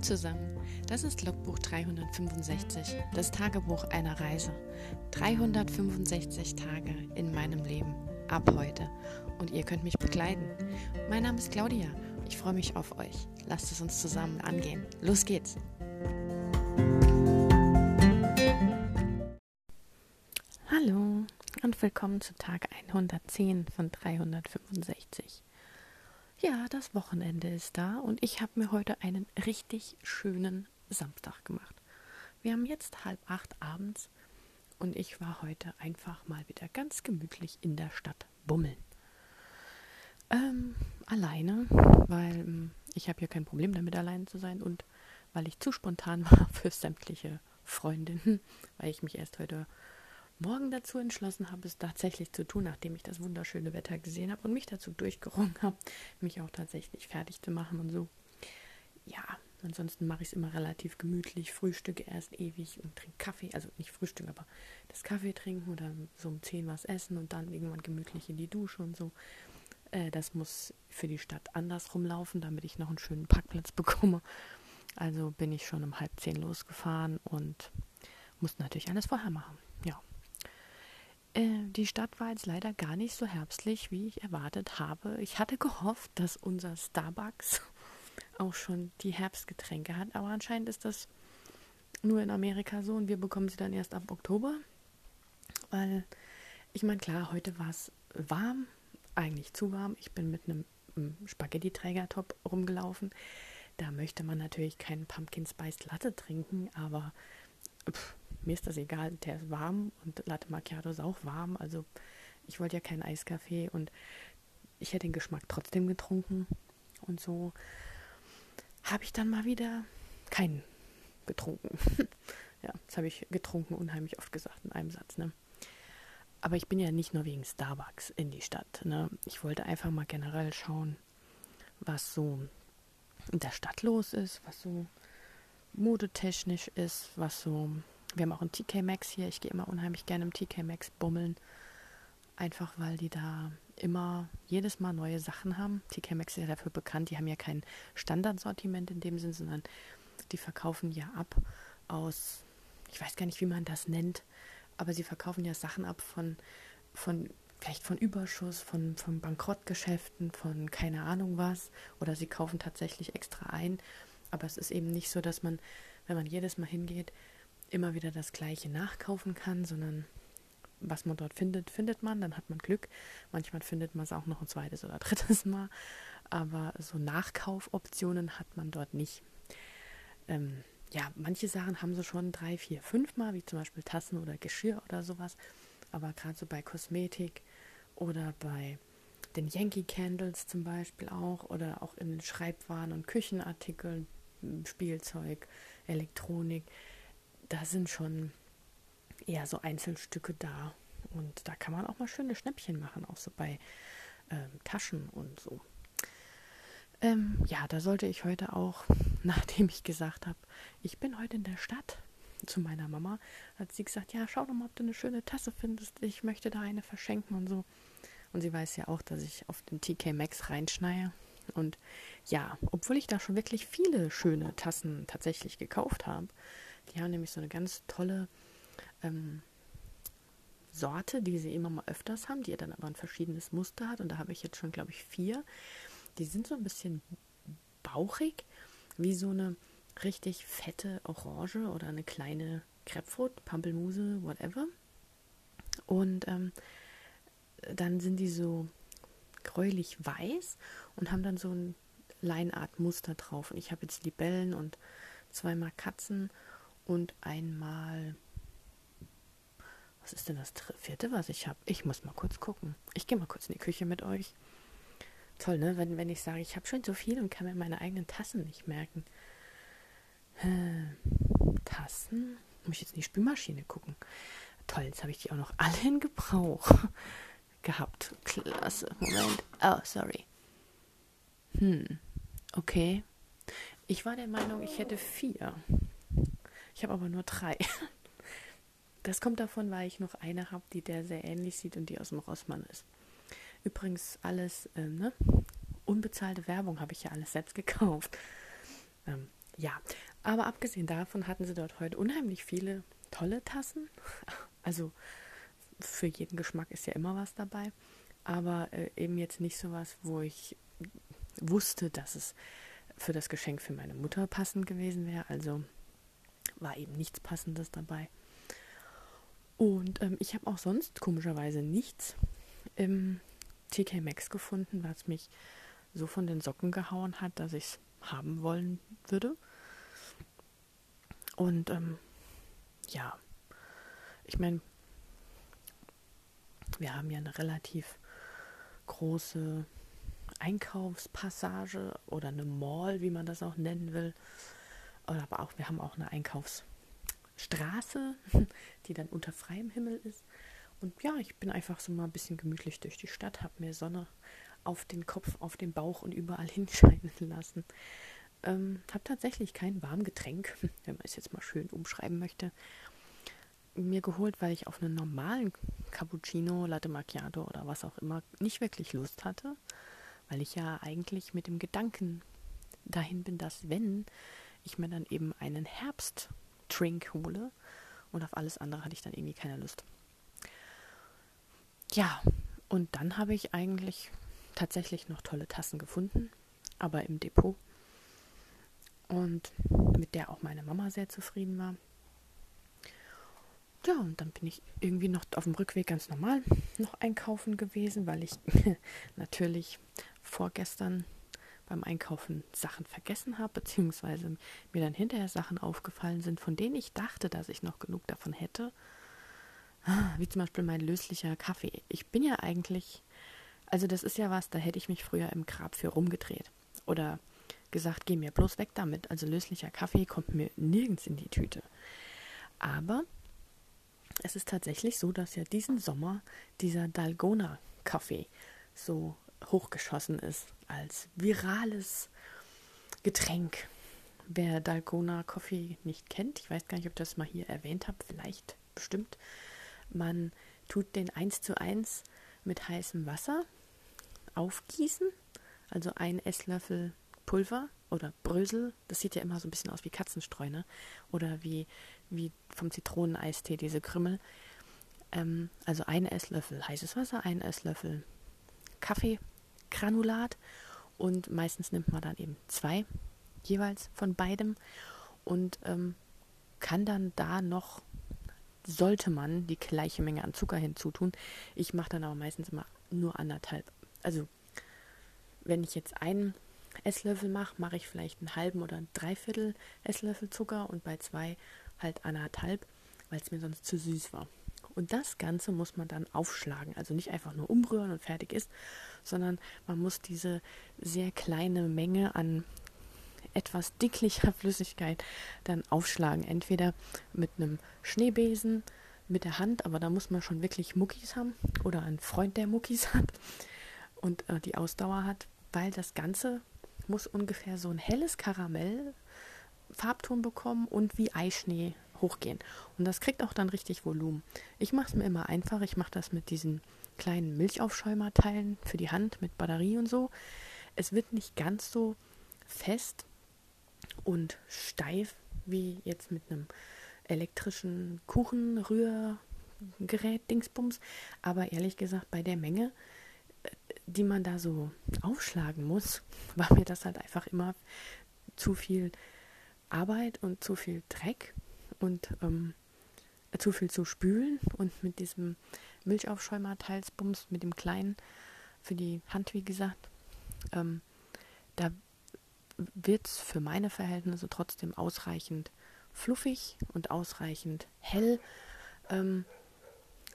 Hallo zusammen, das ist Logbuch 365, das Tagebuch einer Reise. 365 Tage in meinem Leben, ab heute. Und ihr könnt mich begleiten. Mein Name ist Claudia, ich freue mich auf euch. Lasst es uns zusammen angehen. Los geht's! Hallo und willkommen zu Tag 110 von 365. Ja, das Wochenende ist da und ich habe mir heute einen richtig schönen Samstag gemacht. Wir haben jetzt 7:30 abends und ich war heute einfach mal wieder ganz gemütlich in der Stadt bummeln. Alleine, weil ich habe ja kein Problem damit, alleine zu sein und weil ich zu spontan war für sämtliche Freundinnen, weil ich mich erst heute Morgen dazu entschlossen habe, es tatsächlich zu tun, nachdem ich das wunderschöne Wetter gesehen habe und mich dazu durchgerungen habe, mich auch tatsächlich fertig zu machen und so. Ja, ansonsten mache ich es immer relativ gemütlich, frühstücke erst ewig und trinke Kaffee, also nicht Frühstück, aber das Kaffee trinken oder so um 10 was essen und dann irgendwann gemütlich in die Dusche und so. Das muss für die Stadt andersrum laufen, damit ich noch einen schönen Parkplatz bekomme. Also bin ich schon um 9:30 losgefahren und musste natürlich alles vorher machen, ja. Die Stadt war jetzt leider gar nicht so herbstlich, wie ich erwartet habe. Ich hatte gehofft, dass unser Starbucks auch schon die Herbstgetränke hat, aber anscheinend ist das nur in Amerika so und wir bekommen sie dann erst ab Oktober, weil, ich meine, klar, heute war es warm, eigentlich zu warm. Ich bin mit einem Spaghetti-Träger-Top rumgelaufen. Da möchte man natürlich keinen Pumpkin-Spice-Latte trinken, aber mir ist das egal, der ist warm und Latte Macchiato ist auch warm, also ich wollte ja keinen Eiskaffee und ich hätte den Geschmack trotzdem getrunken und so habe ich dann mal wieder keinen getrunken. Ja, das habe ich getrunken unheimlich oft gesagt in einem Satz, ne? Aber ich bin ja nicht nur wegen Starbucks in die Stadt, ne? Ich wollte einfach mal generell schauen, was so in der Stadt los ist, was so modetechnisch ist, was so... Wir haben auch einen TK Maxx hier. Ich gehe immer unheimlich gerne im TK Maxx bummeln. Einfach, weil die da immer jedes Mal neue Sachen haben. TK Maxx ist ja dafür bekannt. Die haben ja kein Standardsortiment in dem Sinn, sondern die verkaufen ja ab aus, ich weiß gar nicht, wie man das nennt, aber sie verkaufen ja Sachen ab von vielleicht von Überschuss, von Bankrottgeschäften, von keine Ahnung was. Oder sie kaufen tatsächlich extra ein. Aber es ist eben nicht so, dass man, wenn man jedes Mal hingeht, immer wieder das Gleiche nachkaufen kann, sondern was man dort findet, findet man, dann hat man Glück. Manchmal findet man es auch noch ein zweites oder drittes Mal, aber so Nachkaufoptionen hat man dort nicht. Ja, manche Sachen haben sie schon 3, 4, 5 Mal, wie zum Beispiel Tassen oder Geschirr oder sowas, aber gerade so bei Kosmetik oder bei den Yankee Candles zum Beispiel auch oder auch in den Schreibwaren und Küchenartikeln, Spielzeug, Elektronik, da sind schon eher so Einzelstücke da und da kann man auch mal schöne Schnäppchen machen, auch so bei Taschen und so. Ja, da sollte ich heute auch, nachdem ich gesagt habe, ich bin heute in der Stadt, zu meiner Mama, hat sie gesagt, ja, schau doch mal, ob du eine schöne Tasse findest, ich möchte da eine verschenken und so. Und sie weiß ja auch, dass ich auf den TK Maxx reinschneie. Und ja, obwohl ich da schon wirklich viele schöne Tassen tatsächlich gekauft habe, die haben nämlich so eine ganz tolle Sorte, die sie immer mal öfters haben, die dann aber ein verschiedenes Muster hat. Und da habe ich jetzt schon, glaube ich, 4. Die sind so ein bisschen bauchig, wie so eine richtig fette Orange oder eine kleine Grapefruit, Pampelmuse, whatever. Und dann sind die so gräulich weiß und haben dann so ein Leinart-Muster drauf. Und ich habe jetzt Libellen und 2 Katzen. Und einmal, was ist denn das 4., was ich habe? Ich muss mal kurz gucken. Ich gehe mal kurz in die Küche mit euch. Toll, ne? Wenn ich sage, ich habe schon so viel und kann mir meine eigenen Tassen nicht merken. Tassen? Muss ich jetzt in die Spülmaschine gucken? Toll, jetzt habe ich die auch noch alle in Gebrauch gehabt. Klasse. Moment. Oh, sorry. Okay. Ich war der Meinung, ich hätte 4. Ich habe aber nur 3. Das kommt davon, weil ich noch eine habe, die der sehr ähnlich sieht und die aus dem Rossmann ist. Übrigens alles, ne? Unbezahlte Werbung habe ich ja alles selbst gekauft. Ja, aber abgesehen davon hatten sie dort heute unheimlich viele tolle Tassen. Also für jeden Geschmack ist ja immer was dabei. Aber eben jetzt nicht sowas, wo ich wusste, dass es für das Geschenk für meine Mutter passend gewesen wäre. Also war eben nichts Passendes dabei. Und ich habe auch sonst komischerweise nichts im TK Maxx gefunden, was mich so von den Socken gehauen hat, dass ich es haben wollen würde. Und ja, ich meine, wir haben ja eine relativ große Einkaufspassage oder eine Mall, wie man das auch nennen will. Aber auch, wir haben auch eine Einkaufsstraße, die dann unter freiem Himmel ist. Und ja, ich bin einfach so mal ein bisschen gemütlich durch die Stadt, habe mir Sonne auf den Kopf, auf den Bauch und überall hinscheinen lassen. Habe tatsächlich kein warmes Getränk, wenn man es jetzt mal schön umschreiben möchte, mir geholt, weil ich auf einen normalen Cappuccino, Latte Macchiato oder was auch immer nicht wirklich Lust hatte, weil ich ja eigentlich mit dem Gedanken dahin bin, dass wenn ich mir dann eben einen Herbst-Drink hole, und auf alles andere hatte ich dann irgendwie keine Lust. Ja, und dann habe ich eigentlich tatsächlich noch tolle Tassen gefunden, aber im Depot, und mit der auch meine Mama sehr zufrieden war. Ja, und dann bin ich irgendwie noch auf dem Rückweg ganz normal noch einkaufen gewesen, weil ich natürlich vorgestern beim Einkaufen Sachen vergessen habe, beziehungsweise mir dann hinterher Sachen aufgefallen sind, von denen ich dachte, dass ich noch genug davon hätte. Wie zum Beispiel mein löslicher Kaffee. Ich bin ja eigentlich, also das ist ja was, da hätte ich mich früher im Grab für rumgedreht. Oder gesagt, geh mir bloß weg damit. Also löslicher Kaffee kommt mir nirgends in die Tüte. Aber es ist tatsächlich so, dass ja diesen Sommer dieser Dalgona Coffee so hochgeschossen ist als virales Getränk. Wer Dalgona Coffee nicht kennt, ich weiß gar nicht, ob ich das mal hier erwähnt habe, vielleicht bestimmt. Man tut den 1:1 mit heißem Wasser aufgießen, also ein Esslöffel Pulver oder Brösel, das sieht ja immer so ein bisschen aus wie Katzenstreu, ne? Oder wie vom Zitroneneistee, diese Krümmel. Also ein Esslöffel heißes Wasser, ein Esslöffel Kaffeegranulat, und meistens nimmt man dann eben 2 jeweils von beidem und kann dann da noch, sollte man, die gleiche Menge an Zucker hinzutun. Ich mache dann aber meistens immer nur 1,5. Also wenn ich jetzt einen Esslöffel mache, mache ich vielleicht einen halben oder ein 3/4 Esslöffel Zucker und bei 2 halt 1,5, weil es mir sonst zu süß war. Und das Ganze muss man dann aufschlagen, also nicht einfach nur umrühren und fertig ist, sondern man muss diese sehr kleine Menge an etwas dicklicher Flüssigkeit dann aufschlagen, entweder mit einem Schneebesen, mit der Hand, aber da muss man schon wirklich Muckis haben oder einen Freund, der Muckis hat und die Ausdauer hat, weil das Ganze muss ungefähr so ein helles Karamell-Farbton bekommen und wie Eischnee hochgehen. Und das kriegt auch dann richtig Volumen. Ich mache es mir immer einfach. Ich mache das mit diesen kleinen Milchaufschäumerteilen für die Hand mit Batterie und so. Es wird nicht ganz so fest und steif wie jetzt mit einem elektrischen Kuchenrührgerät Dingsbums. Aber ehrlich gesagt, bei der Menge, die man da so aufschlagen muss, war mir das halt einfach immer zu viel Arbeit und zu viel Dreck und zu viel zu spülen. Und mit diesem Milchaufschäumer-Teilsbums, mit dem kleinen für die Hand, wie gesagt, da wird es für meine Verhältnisse trotzdem ausreichend fluffig und ausreichend hell,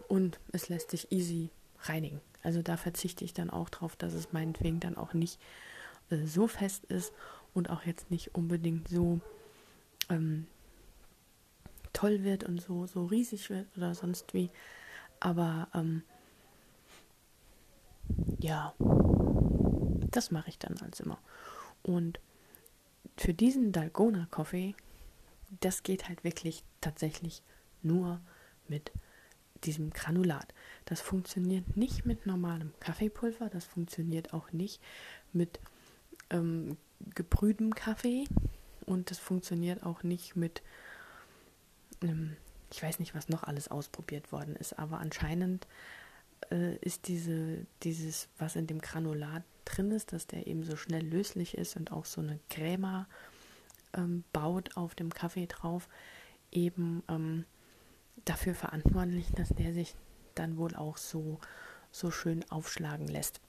und es lässt sich easy reinigen. Also da verzichte ich dann auch drauf, dass es meinetwegen dann auch nicht so fest ist und auch jetzt nicht unbedingt so toll wird und so riesig wird oder sonst wie. Aber ja, das mache ich dann als immer. Und für diesen Dalgona Coffee, das geht halt wirklich tatsächlich nur mit diesem Granulat. Das funktioniert nicht mit normalem Kaffeepulver, das funktioniert auch nicht mit gebrühtem Kaffee und das funktioniert auch nicht mit, ich weiß nicht, was noch alles ausprobiert worden ist, aber anscheinend ist dieses, was in dem Granulat drin ist, dass der eben so schnell löslich ist und auch so eine Crema baut auf dem Kaffee drauf, eben dafür verantwortlich, dass der sich dann wohl auch so schön aufschlagen lässt.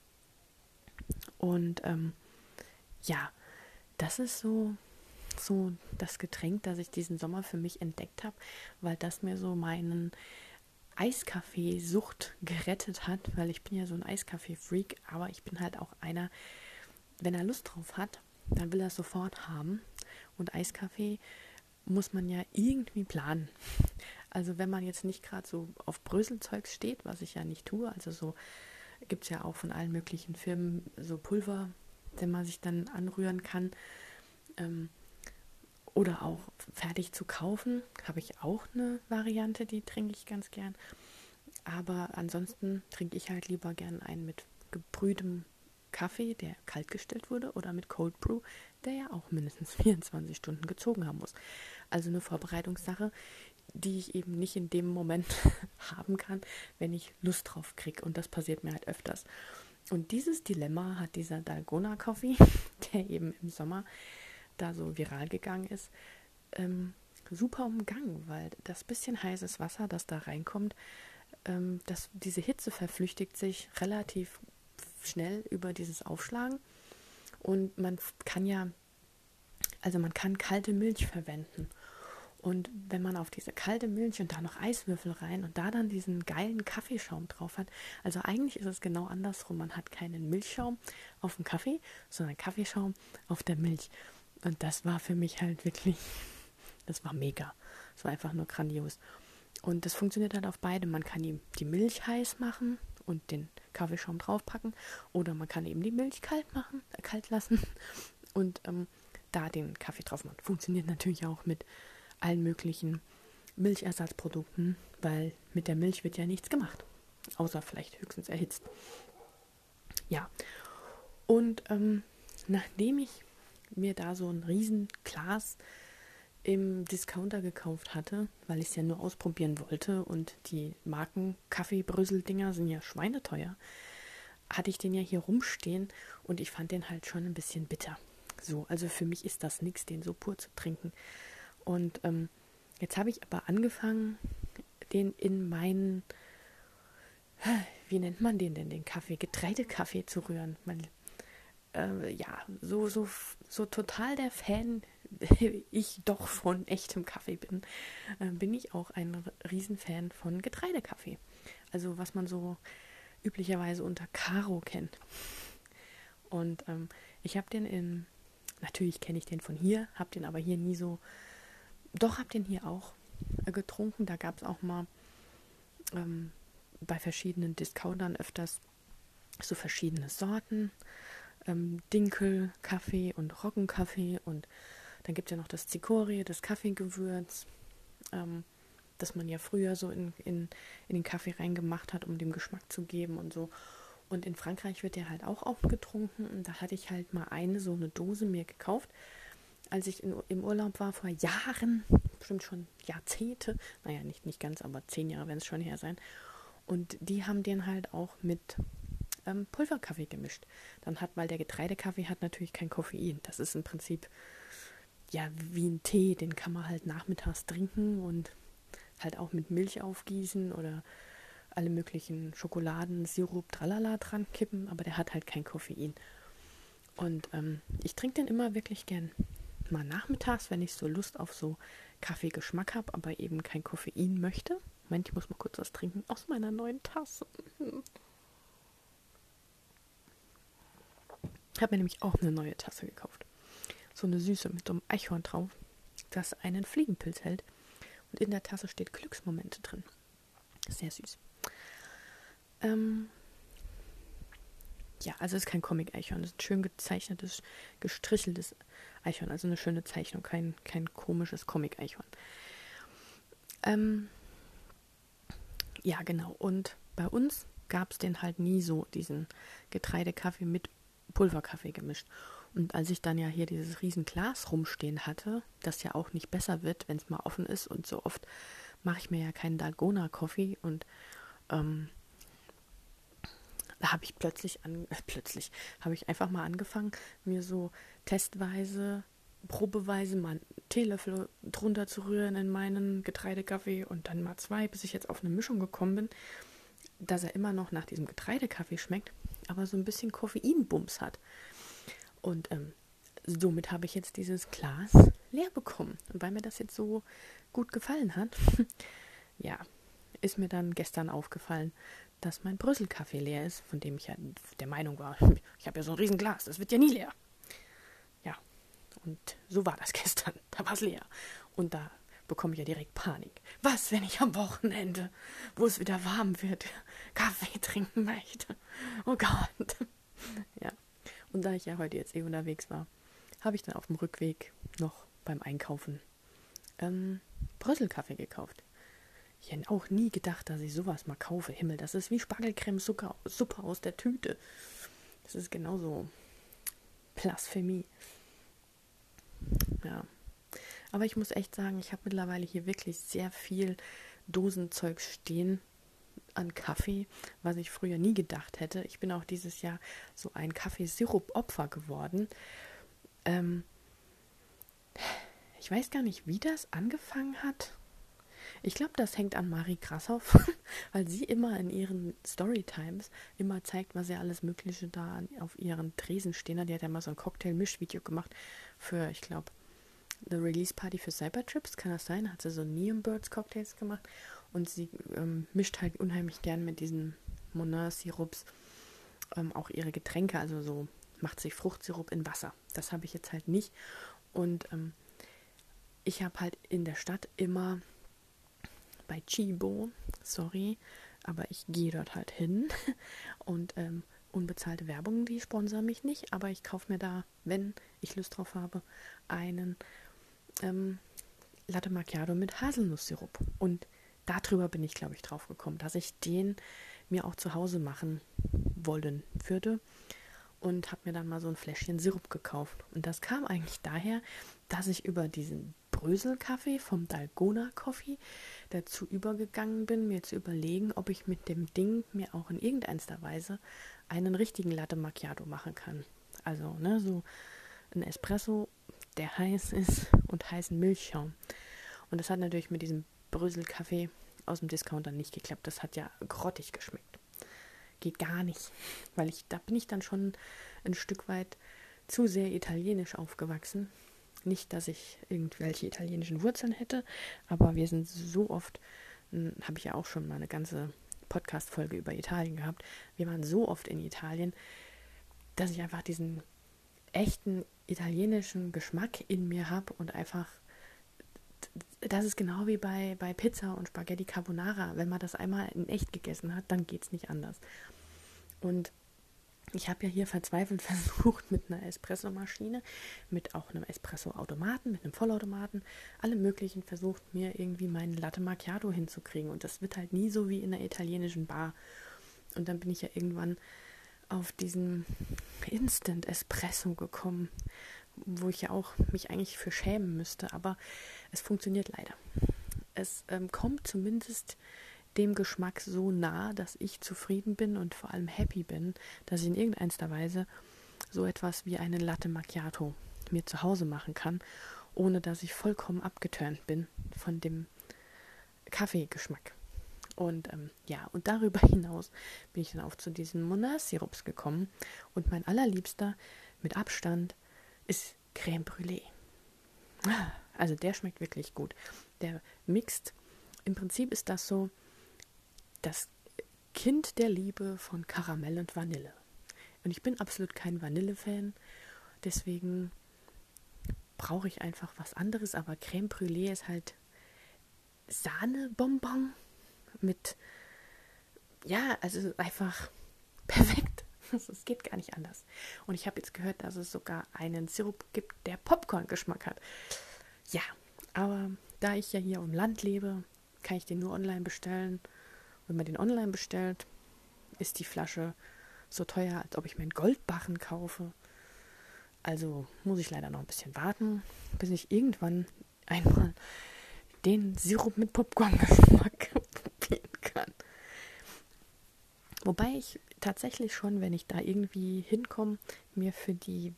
Und ja, das ist so das Getränk, das ich diesen Sommer für mich entdeckt habe, weil das mir so meinen Eiskaffee-Sucht gerettet hat, weil ich bin ja so ein Eiskaffee-Freak, aber ich bin halt auch einer, wenn er Lust drauf hat, dann will er es sofort haben. Und Eiskaffee muss man ja irgendwie planen. Also wenn man jetzt nicht gerade so auf Bröselzeugs steht, was ich ja nicht tue, also so gibt es ja auch von allen möglichen Firmen so Pulver, den man sich dann anrühren kann, oder auch fertig zu kaufen, habe ich auch eine Variante, die trinke ich ganz gern. Aber ansonsten trinke ich halt lieber gern einen mit gebrühtem Kaffee, der kalt gestellt wurde, oder mit Cold Brew, der ja auch mindestens 24 Stunden gezogen haben muss. Also eine Vorbereitungssache, die ich eben nicht in dem Moment haben kann, wenn ich Lust drauf kriege. Und das passiert mir halt öfters. Und dieses Dilemma hat dieser Dalgona Coffee, der eben im Sommer da so viral gegangen ist, super umgangen, weil das bisschen heißes Wasser, das da reinkommt, diese Hitze verflüchtigt sich relativ schnell über dieses Aufschlagen, und man kann kalte Milch verwenden, und wenn man auf diese kalte Milch und da noch Eiswürfel rein und da dann diesen geilen Kaffeeschaum drauf hat, also eigentlich ist es genau andersrum, man hat keinen Milchschaum auf dem Kaffee, sondern Kaffeeschaum auf der Milch. Und das war für mich halt wirklich, das war mega. Das war einfach nur grandios. Und das funktioniert halt auf beide. Man kann die Milch heiß machen und den Kaffeeschaum draufpacken. Oder man kann eben die Milch kalt lassen und da den Kaffee drauf machen. Funktioniert natürlich auch mit allen möglichen Milchersatzprodukten, weil mit der Milch wird ja nichts gemacht. Außer vielleicht höchstens erhitzt. Ja. Und nachdem ich mir da so ein riesen Glas im Discounter gekauft hatte, weil ich es ja nur ausprobieren wollte, und die Marken Kaffeebrösel-Dinger sind ja schweineteuer, hatte ich den ja hier rumstehen, und ich fand den halt schon ein bisschen bitter. So, also für mich ist das nichts, den so pur zu trinken. Und jetzt habe ich aber angefangen, den in meinen, wie nennt man den denn, den Kaffee, Getreidekaffee zu rühren. So total der Fan ich doch von echtem Kaffee bin ich auch ein Riesenfan von Getreidekaffee. Also was man so üblicherweise unter Caro kennt. Und ich habe den natürlich kenne ich den von hier, habe den aber hier nie so, doch habe den hier auch getrunken. Da gab es auch mal bei verschiedenen Discountern öfters so verschiedene Sorten. Dinkelkaffee und Roggenkaffee, und dann gibt es ja noch das Zikorie, das Kaffeegewürz, das man ja früher so in den Kaffee reingemacht hat, um dem Geschmack zu geben und so. Und in Frankreich wird der halt auch aufgetrunken, und da hatte ich halt mal so eine Dose mir gekauft, als ich im Urlaub war vor Jahren, bestimmt schon Jahrzehnte, naja nicht ganz, aber 10 Jahre werden es schon her sein. Und die haben den halt auch mit Pulverkaffee gemischt. Dann weil der Getreidekaffee hat natürlich kein Koffein. Das ist im Prinzip ja wie ein Tee, den kann man halt nachmittags trinken und halt auch mit Milch aufgießen oder alle möglichen Schokoladen, Sirup, Tralala dran kippen, aber der hat halt kein Koffein. Und ich trinke den immer wirklich gern mal nachmittags, wenn ich so Lust auf so Kaffeegeschmack habe, aber eben kein Koffein möchte. Moment, ich muss mal kurz was trinken aus meiner neuen Tasse. Ich habe mir nämlich auch eine neue Tasse gekauft. So eine süße mit so einem Eichhorn drauf, das einen Fliegenpilz hält. Und in der Tasse steht Glücksmomente drin. Sehr süß. Ja, also es ist kein Comic-Eichhorn. Es ist ein schön gezeichnetes, gestricheltes Eichhorn. Also eine schöne Zeichnung, kein komisches Comic-Eichhorn. Ja, genau. Und bei uns gab es den halt nie so, diesen Getreidekaffee mit Pulverkaffee gemischt. Und als ich dann ja hier dieses riesen Glas rumstehen hatte, das ja auch nicht besser wird, wenn es mal offen ist, und so oft mache ich mir ja keinen Dalgona Coffee, und da habe ich einfach mal angefangen, mir so testweise, probeweise mal einen Teelöffel drunter zu rühren in meinen Getreidekaffee und dann mal 2, bis ich jetzt auf eine Mischung gekommen bin, dass er immer noch nach diesem Getreidekaffee schmeckt, aber so ein bisschen Koffeinbums hat. Und somit habe ich jetzt dieses Glas leer bekommen. Und weil mir das jetzt so gut gefallen hat, ja, ist mir dann gestern aufgefallen, dass mein Brüssel-Kaffee leer ist, von dem ich ja der Meinung war, ich habe ja so ein Riesenglas, das wird ja nie leer. Ja, und so war das gestern. Da war es leer. Und da bekomme ich ja direkt Panik. Was, wenn ich am Wochenende, wo es wieder warm wird, Kaffee trinken möchte? Oh Gott. Ja. Und da ich ja heute jetzt unterwegs war, habe ich dann auf dem Rückweg noch beim Einkaufen Brüssel-Kaffee gekauft. Ich hätte auch nie gedacht, dass ich sowas mal kaufe. Himmel, das ist wie Spargelcremesuppe aus der Tüte. Das ist genauso Blasphemie. Ja. Aber ich muss echt sagen, ich habe mittlerweile hier wirklich sehr viel Dosenzeug stehen an Kaffee, was ich früher nie gedacht hätte. Ich bin auch dieses Jahr so ein Kaffeesirup-Opfer geworden. Ich weiß gar nicht, wie das angefangen hat. Ich glaube, das hängt an Marie Krassoff, weil sie immer in ihren Storytimes immer zeigt, was ja alles Mögliche da auf ihren Tresen stehen hat. Die hat ja mal so ein Cocktail-Misch-Video gemacht für, ich glaube, The Release Party für Cybertrips, kann das sein? Hat sie so Neon Birds Cocktails gemacht, und sie mischt halt unheimlich gern mit diesen Monin-Sirups auch ihre Getränke, also so macht sie Fruchtsirup in Wasser. Das habe ich jetzt halt nicht, und ich habe halt in der Stadt immer bei Tchibo, sorry, aber ich gehe dort halt hin und unbezahlte Werbung, die sponsern mich nicht, aber ich kaufe mir da, wenn ich Lust drauf habe, einen Latte Macchiato mit Haselnusssirup. Und darüber bin ich, glaube ich, drauf gekommen, dass ich den mir auch zu Hause machen wollen würde, und habe mir dann mal so ein Fläschchen Sirup gekauft. Und das kam eigentlich daher, dass ich über diesen Bröselkaffee vom Dalgona Coffee dazu übergegangen bin, mir zu überlegen, ob ich mit dem Ding mir auch in irgendeiner Weise einen richtigen Latte Macchiato machen kann. Also ne, so ein Espresso, der heiß ist, und heißen Milchschaum. Und das hat natürlich mit diesem Bröselkaffee aus dem Discounter nicht geklappt. Das hat ja grottig geschmeckt. Geht gar nicht, weil da bin ich dann schon ein Stück weit zu sehr italienisch aufgewachsen. Nicht, dass ich irgendwelche italienischen Wurzeln hätte, aber wir sind so oft, habe ich ja auch schon mal eine ganze Podcast-Folge über Italien gehabt, wir waren so oft in Italien, dass ich einfach diesen echten italienischen Geschmack in mir habe, und einfach, das ist genau wie bei Pizza und Spaghetti Carbonara, wenn man das einmal in echt gegessen hat, dann geht es nicht anders. Und ich habe ja hier verzweifelt versucht, mit einer Espressomaschine, mit auch einem Espressoautomaten, mit einem Vollautomaten, alle möglichen versucht, mir irgendwie meinen Latte Macchiato hinzukriegen. Und das wird halt nie so wie in einer italienischen Bar. Und dann bin ich ja irgendwann auf diesen Instant Espresso gekommen, wo ich ja auch mich eigentlich für schämen müsste. Aber es funktioniert leider. Es kommt zumindest dem Geschmack so nah, dass ich zufrieden bin und vor allem happy bin, dass ich in irgendeiner Weise so etwas wie einen Latte Macchiato mir zu Hause machen kann, ohne dass ich vollkommen abgeturnt bin von dem Kaffeegeschmack. Und und darüber hinaus bin ich dann auch zu diesen Monin-Sirups gekommen, und mein allerliebster mit Abstand ist Crème Brûlée. Also der schmeckt wirklich gut. Der mixt, im Prinzip ist das so das Kind der Liebe von Karamell und Vanille. Und ich bin absolut kein Vanille-Fan, deswegen brauche ich einfach was anderes. Aber Crème Brûlée ist halt Sahnebonbon mit, ja, also einfach perfekt. Es geht gar nicht anders. Und ich habe jetzt gehört, dass es sogar einen Sirup gibt, der Popcorn-Geschmack hat. Ja, aber da ich ja hier im Land lebe, kann ich den nur online bestellen. Wenn man den online bestellt, ist die Flasche so teuer, als ob ich mir einen Goldbarren kaufe. Also muss ich leider noch ein bisschen warten, bis ich irgendwann einmal den Sirup mit Popcorn-Geschmack probieren kann. Wobei ich tatsächlich schon, wenn ich da irgendwie hinkomme, mir für die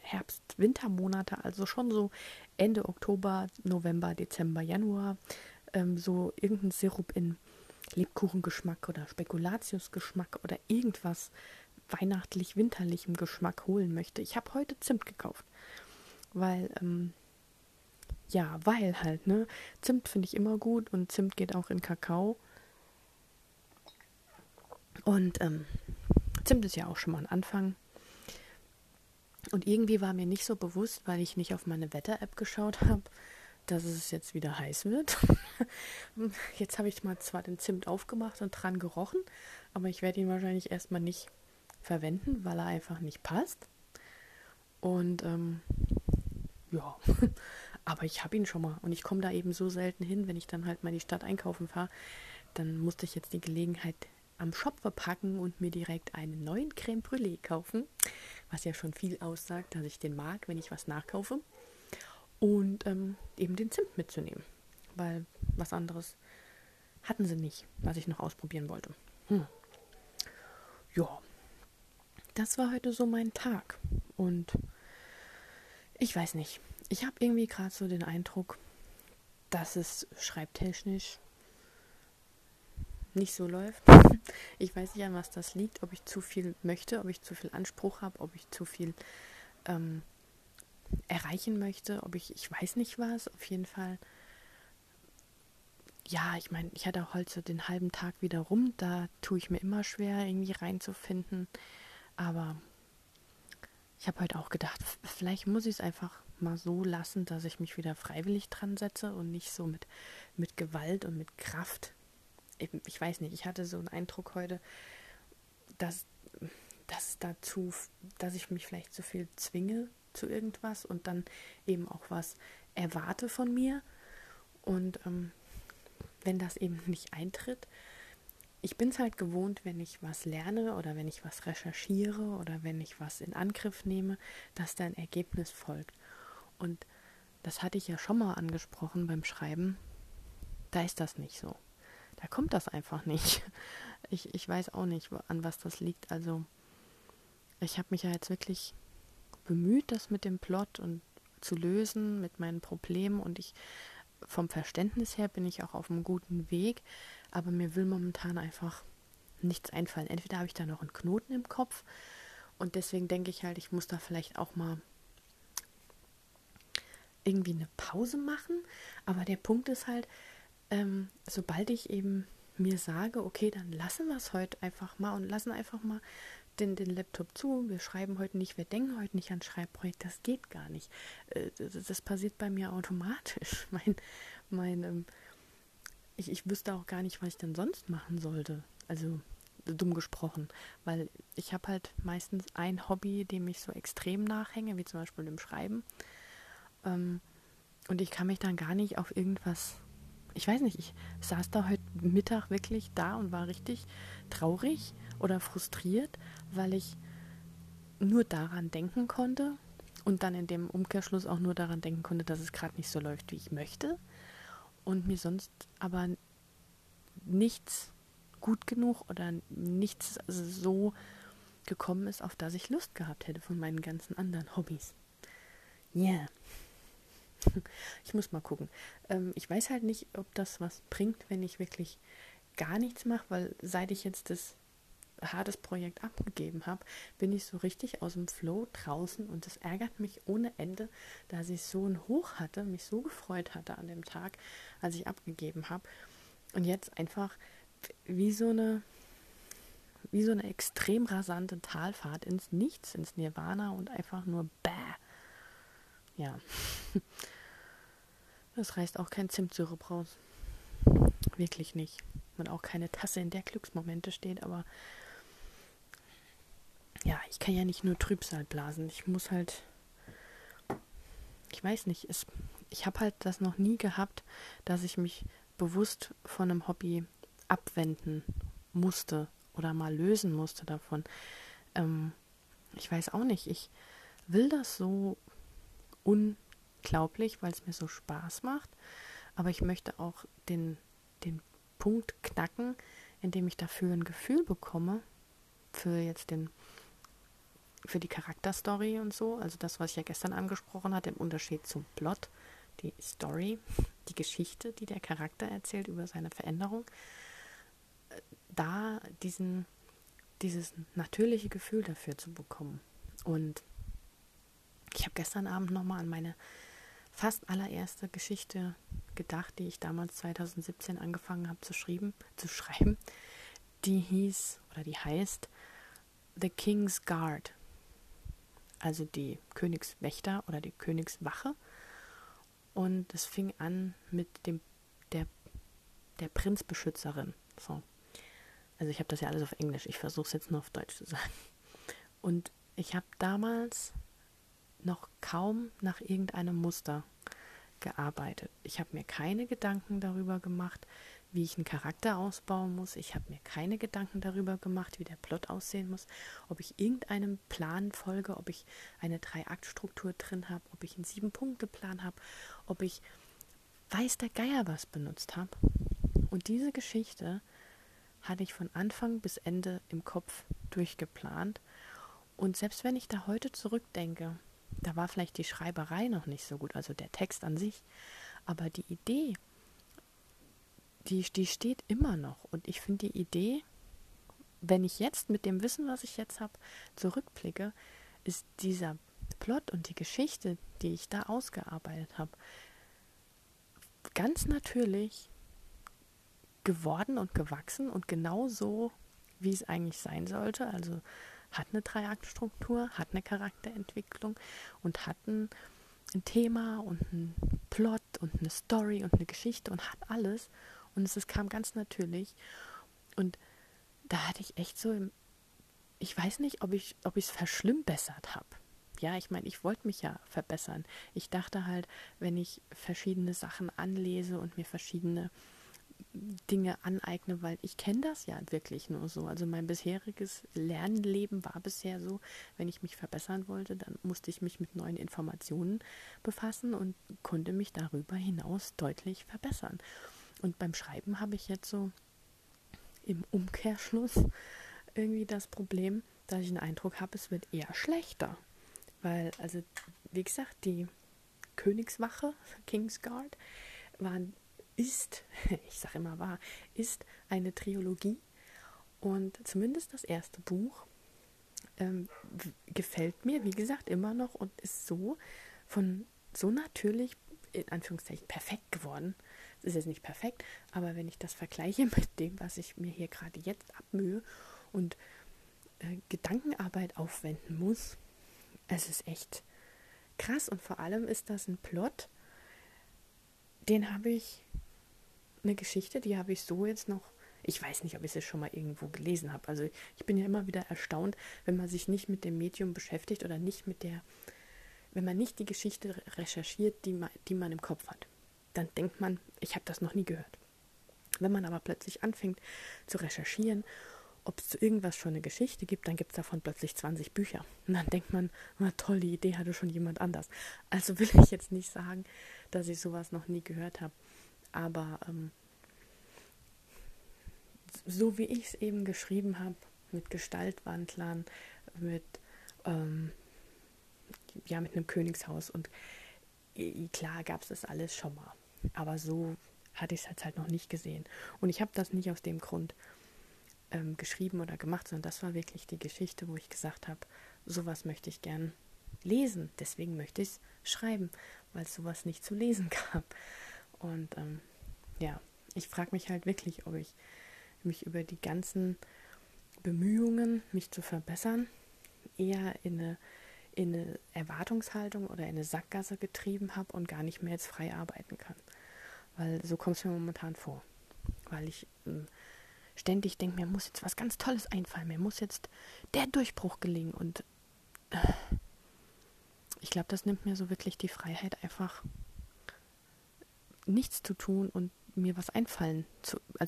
Herbst-Wintermonate, also schon so Ende Oktober, November, Dezember, Januar, so irgendeinen Sirup in Lebkuchengeschmack oder Spekulatiusgeschmack oder irgendwas weihnachtlich-winterlichem Geschmack holen möchte. Ich habe heute Zimt gekauft, weil, weil halt, ne, Zimt finde ich immer gut und Zimt geht auch in Kakao. Und Zimt ist ja auch schon mal ein Anfang. Und irgendwie war mir nicht so bewusst, weil ich nicht auf meine Wetter-App geschaut habe, dass es jetzt wieder heiß wird. Jetzt habe ich mal zwar den Zimt aufgemacht und dran gerochen, aber ich werde ihn wahrscheinlich erstmal nicht verwenden, weil er einfach nicht passt. Und aber ich habe ihn schon mal. Und ich komme da eben so selten hin, wenn ich dann halt mal in die Stadt einkaufen fahre, dann musste ich jetzt die Gelegenheit am Shop verpacken und mir direkt einen neuen Crème Brûlée kaufen, was ja schon viel aussagt, dass ich den mag, wenn ich was nachkaufe. Und eben den Zimt mitzunehmen, weil was anderes hatten sie nicht, was ich noch ausprobieren wollte. Ja, das war heute so mein Tag. Und ich weiß nicht, ich habe irgendwie gerade so den Eindruck, dass es schreibtechnisch nicht so läuft. Ich weiß nicht, an was das liegt, ob ich zu viel möchte, ob ich zu viel Anspruch habe, ob ich zu viel erreichen möchte, ob ich weiß nicht was. Auf jeden Fall, ja, ich meine, ich hatte auch heute so den halben Tag wieder rum, da tue ich mir immer schwer, irgendwie reinzufinden, aber ich habe heute auch gedacht, vielleicht muss ich es einfach mal so lassen, dass ich mich wieder freiwillig dran setze und nicht so mit Gewalt und mit Kraft. Ich weiß nicht, ich hatte so einen Eindruck heute, dass ich mich vielleicht zu viel zwinge zu irgendwas und dann eben auch was erwarte von mir. Und wenn das eben nicht eintritt, ich bin es halt gewohnt, wenn ich was lerne oder wenn ich was recherchiere oder wenn ich was in Angriff nehme, dass da ein Ergebnis folgt. Und das hatte ich ja schon mal angesprochen beim Schreiben, da ist das nicht so. Da kommt das einfach nicht. Ich weiß auch nicht, an was das liegt. Also ich habe mich ja jetzt wirklich bemüht, das mit dem Plot und zu lösen, mit meinen Problemen, und ich vom Verständnis her bin ich auch auf einem guten Weg, aber mir will momentan einfach nichts einfallen. Entweder habe ich da noch einen Knoten im Kopf und deswegen denke ich halt, ich muss da vielleicht auch mal irgendwie eine Pause machen, aber der Punkt ist halt, sobald ich eben mir sage, okay, dann lassen wir es heute einfach mal und lassen einfach mal den Laptop zu, wir schreiben heute nicht, wir denken heute nicht an Schreibprojekt, das geht gar nicht. Das passiert bei mir automatisch. Ich wüsste auch gar nicht, was ich denn sonst machen sollte. Also dumm gesprochen, weil ich habe halt meistens ein Hobby, dem ich so extrem nachhänge, wie zum Beispiel dem Schreiben. Und ich kann mich dann gar nicht auf irgendwas... Ich weiß nicht, ich saß da heute Mittag wirklich da und war richtig traurig oder frustriert, weil ich nur daran denken konnte und dann in dem Umkehrschluss auch nur daran denken konnte, dass es gerade nicht so läuft, wie ich möchte, und mir sonst aber nichts gut genug oder nichts so gekommen ist, auf das ich Lust gehabt hätte von meinen ganzen anderen Hobbys. Yeah. Ich muss mal gucken. Ich weiß halt nicht, ob das was bringt, wenn ich wirklich gar nichts mache, weil seit ich jetzt das hartes Projekt abgegeben habe, bin ich so richtig aus dem Flow draußen und das ärgert mich ohne Ende, dass ich so ein Hoch hatte, mich so gefreut hatte an dem Tag, als ich abgegeben habe, und jetzt einfach wie so eine extrem rasante Talfahrt ins Nichts, ins Nirvana und einfach nur bäh. Ja, das reißt auch kein Zimtsirup raus. Wirklich nicht. Und auch keine Tasse, in der Glücksmomente steht, aber ja, ich kann ja nicht nur Trübsal blasen. Ich muss halt, ich weiß nicht, ich habe halt das noch nie gehabt, dass ich mich bewusst von einem Hobby abwenden musste oder mal lösen musste davon. ich weiß auch nicht, ich will das so unglaublich, weil es mir so Spaß macht, aber ich möchte auch den Punkt knacken, indem ich dafür ein Gefühl bekomme, für die Charakterstory und so, also das, was ich ja gestern angesprochen hatte, im Unterschied zum Plot, die Story, die Geschichte, die der Charakter erzählt über seine Veränderung, da dieses natürliche Gefühl dafür zu bekommen. Und ich habe gestern Abend nochmal an meine fast allererste Geschichte gedacht, die ich damals 2017 angefangen habe zu schreiben. Die heißt The King's Guard, also die Königswächter oder die Königswache. Und es fing an mit der Prinzbeschützerin. So. Also ich habe das ja alles auf Englisch, ich versuche es jetzt nur auf Deutsch zu sagen. Und ich habe damals noch kaum nach irgendeinem Muster gearbeitet. Ich habe mir keine Gedanken darüber gemacht, wie ich einen Charakter ausbauen muss. Ich habe mir keine Gedanken darüber gemacht, wie der Plot aussehen muss, ob ich irgendeinem Plan folge, ob ich eine 3-Akt-Struktur drin habe, ob ich einen 7-Punkte-Plan habe, ob ich weiß der Geier was benutzt habe. Und diese Geschichte hatte ich von Anfang bis Ende im Kopf durchgeplant. Und selbst wenn ich da heute zurückdenke, da war vielleicht die Schreiberei noch nicht so gut, also der Text an sich, aber die Idee, die steht immer noch. Und ich finde die Idee, wenn ich jetzt mit dem Wissen, was ich jetzt habe, zurückblicke, ist dieser Plot und die Geschichte, die ich da ausgearbeitet habe, ganz natürlich geworden und gewachsen und genau so, wie es eigentlich sein sollte. Also hat eine 3-Akt-Struktur, hat eine Charakterentwicklung und hat ein Thema und einen Plot und eine Story und eine Geschichte und hat alles. Und es kam ganz natürlich. Und da hatte ich echt so, ich weiß nicht, ob ich es verschlimmbessert habe. Ja, ich meine, ich wollte mich ja verbessern. Ich dachte halt, wenn ich verschiedene Sachen anlese und mir verschiedene Dinge aneigne, weil ich kenne das ja wirklich nur so. Also mein bisheriges Lernleben war bisher so, wenn ich mich verbessern wollte, dann musste ich mich mit neuen Informationen befassen und konnte mich darüber hinaus deutlich verbessern. Und beim Schreiben habe ich jetzt so im Umkehrschluss irgendwie das Problem, dass ich den Eindruck habe, es wird eher schlechter. Weil, also wie gesagt, die Königswache, King's Guard, ist eine Trilogie, und zumindest das erste Buch gefällt mir, wie gesagt, immer noch und ist so natürlich, in Anführungszeichen, perfekt geworden. Es ist jetzt nicht perfekt, aber wenn ich das vergleiche mit dem, was ich mir hier gerade jetzt abmühe und Gedankenarbeit aufwenden muss, es ist echt krass. Und vor allem ist das ein Plot, eine Geschichte, die habe ich so jetzt noch, ich weiß nicht, ob ich sie schon mal irgendwo gelesen habe. Also ich bin ja immer wieder erstaunt, wenn man sich nicht mit dem Medium beschäftigt oder nicht wenn man nicht die Geschichte recherchiert, die man im Kopf hat. Dann denkt man, ich habe das noch nie gehört. Wenn man aber plötzlich anfängt zu recherchieren, ob es zu irgendwas schon eine Geschichte gibt, dann gibt es davon plötzlich 20 Bücher. Und dann denkt man, na toll, die Idee hatte schon jemand anders. Also will ich jetzt nicht sagen, dass ich sowas noch nie gehört habe. Aber so wie ich es eben geschrieben habe, mit Gestaltwandlern, mit einem Königshaus und klar gab es das alles schon mal. Aber so hatte ich es halt noch nicht gesehen. Und ich habe das nicht aus dem Grund geschrieben oder gemacht, sondern das war wirklich die Geschichte, wo ich gesagt habe, sowas möchte ich gern lesen. Deswegen möchte ich es schreiben, weil es sowas nicht zu lesen gab. Und ich frage mich halt wirklich, ob ich mich über die ganzen Bemühungen, mich zu verbessern, eher in eine Erwartungshaltung oder in eine Sackgasse getrieben habe und gar nicht mehr jetzt frei arbeiten kann. Weil so kommt es mir momentan vor. Weil ich ständig denke, mir muss jetzt was ganz Tolles einfallen, mir muss jetzt der Durchbruch gelingen. Und ich glaube, das nimmt mir so wirklich die Freiheit, einfach nichts zu tun und mir was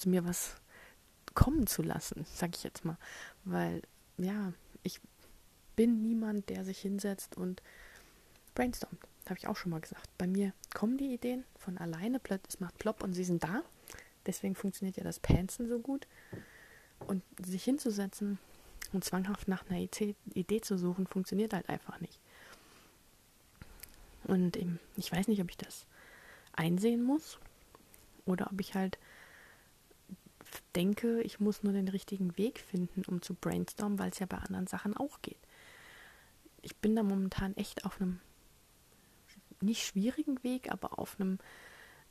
mir was kommen zu lassen, sag ich jetzt mal. Weil, ja, ich bin niemand, der sich hinsetzt und brainstormt. Habe ich auch schon mal gesagt. Bei mir kommen die Ideen von alleine, es macht plopp und sie sind da. Deswegen funktioniert ja das Pansen so gut. Und sich hinzusetzen und zwanghaft nach einer Idee zu suchen, funktioniert halt einfach nicht. Und eben, ich weiß nicht, ob ich das einsehen muss oder ob ich halt denke, ich muss nur den richtigen Weg finden, um zu brainstormen, weil es ja bei anderen Sachen auch geht. Ich bin da momentan echt auf einem nicht schwierigen Weg, aber auf einem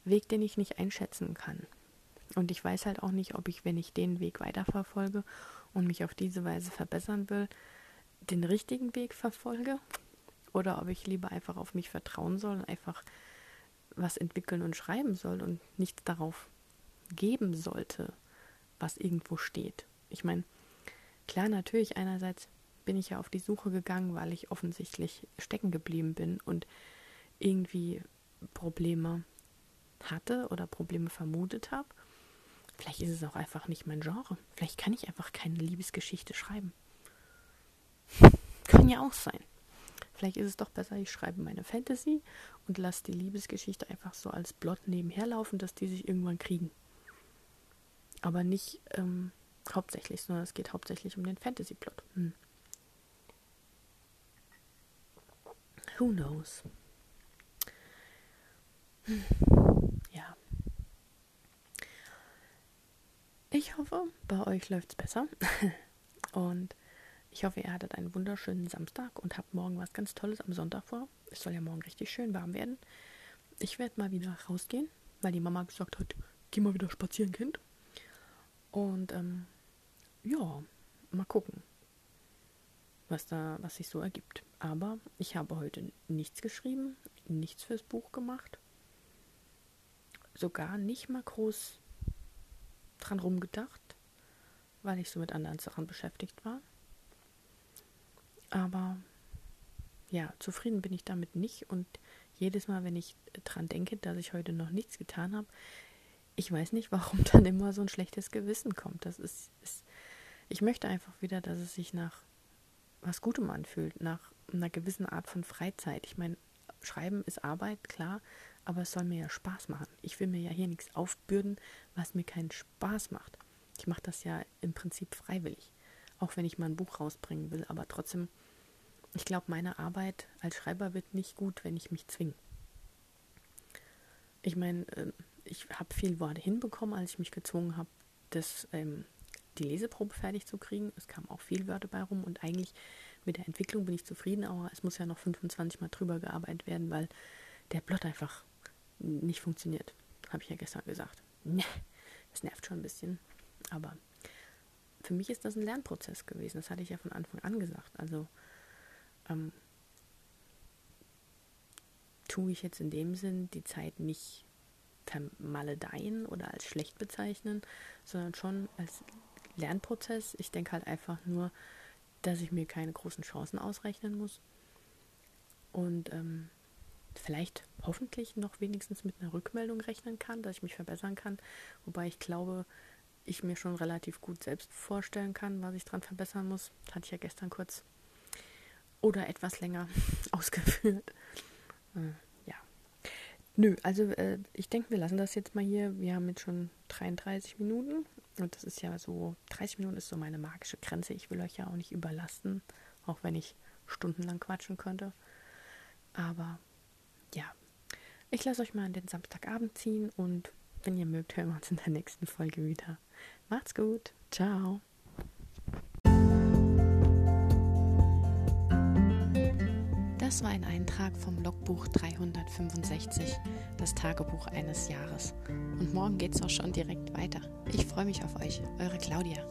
Weg, den ich nicht einschätzen kann. Und ich weiß halt auch nicht, ob ich, wenn ich den Weg weiterverfolge und mich auf diese Weise verbessern will, den richtigen Weg verfolge oder ob ich lieber einfach auf mich vertrauen soll und einfach was entwickeln und schreiben soll und nichts darauf geben sollte, was irgendwo steht. Ich meine, klar, natürlich, einerseits bin ich ja auf die Suche gegangen, weil ich offensichtlich stecken geblieben bin und irgendwie Probleme hatte oder Probleme vermutet habe. Vielleicht ist es auch einfach nicht mein Genre. Vielleicht kann ich einfach keine Liebesgeschichte schreiben. Kann ja auch sein. Vielleicht ist es doch besser, ich schreibe meine Fantasy und lasse die Liebesgeschichte einfach so als Plot nebenher laufen, dass die sich irgendwann kriegen. Aber nicht hauptsächlich, sondern es geht hauptsächlich um den Fantasy-Plot. Who knows? Ja. Ich hoffe, bei euch läuft's besser. Und ich hoffe, ihr hattet einen wunderschönen Samstag und habt morgen was ganz Tolles am Sonntag vor. Es soll ja morgen richtig schön warm werden. Ich werde mal wieder rausgehen, weil die Mama gesagt hat, geh mal wieder spazieren, Kind. Und ja, mal gucken, was sich so ergibt. Aber ich habe heute nichts geschrieben, nichts fürs Buch gemacht. Sogar nicht mal groß dran rumgedacht, weil ich so mit anderen Sachen beschäftigt war. Aber ja, zufrieden bin ich damit nicht und jedes Mal, wenn ich dran denke, dass ich heute noch nichts getan habe, ich weiß nicht, warum dann immer so ein schlechtes Gewissen kommt. Das ist ich möchte einfach wieder, dass es sich nach was Gutem anfühlt, nach einer gewissen Art von Freizeit. Ich meine, Schreiben ist Arbeit, klar, aber es soll mir ja Spaß machen. Ich will mir ja hier nichts aufbürden, was mir keinen Spaß macht. Ich mache das ja im Prinzip freiwillig. Auch wenn ich mal ein Buch rausbringen will, aber trotzdem, ich glaube, meine Arbeit als Schreiber wird nicht gut, wenn ich mich zwinge. Ich meine, ich habe viel Worte hinbekommen, als ich mich gezwungen habe, die Leseprobe fertig zu kriegen. Es kamen auch viel Wörter bei rum und eigentlich mit der Entwicklung bin ich zufrieden, aber es muss ja noch 25 Mal drüber gearbeitet werden, weil der Plot einfach nicht funktioniert. Habe ich ja gestern gesagt. Das nervt schon ein bisschen, aber für mich ist das ein Lernprozess gewesen. Das hatte ich ja von Anfang an gesagt. Also tue ich jetzt in dem Sinn die Zeit nicht vermaledeien oder als schlecht bezeichnen, sondern schon als Lernprozess. Ich denke halt einfach nur, dass ich mir keine großen Chancen ausrechnen muss. Und vielleicht hoffentlich noch wenigstens mit einer Rückmeldung rechnen kann, dass ich mich verbessern kann. Wobei ich glaube, ich mir schon relativ gut selbst vorstellen kann, was ich dran verbessern muss. Das hatte ich ja gestern kurz oder etwas länger ausgeführt. Ja. Ich denke, wir lassen das jetzt mal hier. Wir haben jetzt schon 33 Minuten und das ist ja so, 30 Minuten ist so meine magische Grenze. Ich will euch ja auch nicht überlasten, auch wenn ich stundenlang quatschen könnte. Aber ja, ich lasse euch mal an den Samstagabend ziehen und wenn ihr mögt, hören wir uns in der nächsten Folge wieder. Macht's gut. Ciao. Das war ein Eintrag vom Logbuch 365, das Tagebuch eines Jahres. Und morgen geht's auch schon direkt weiter. Ich freue mich auf euch. Eure Claudia.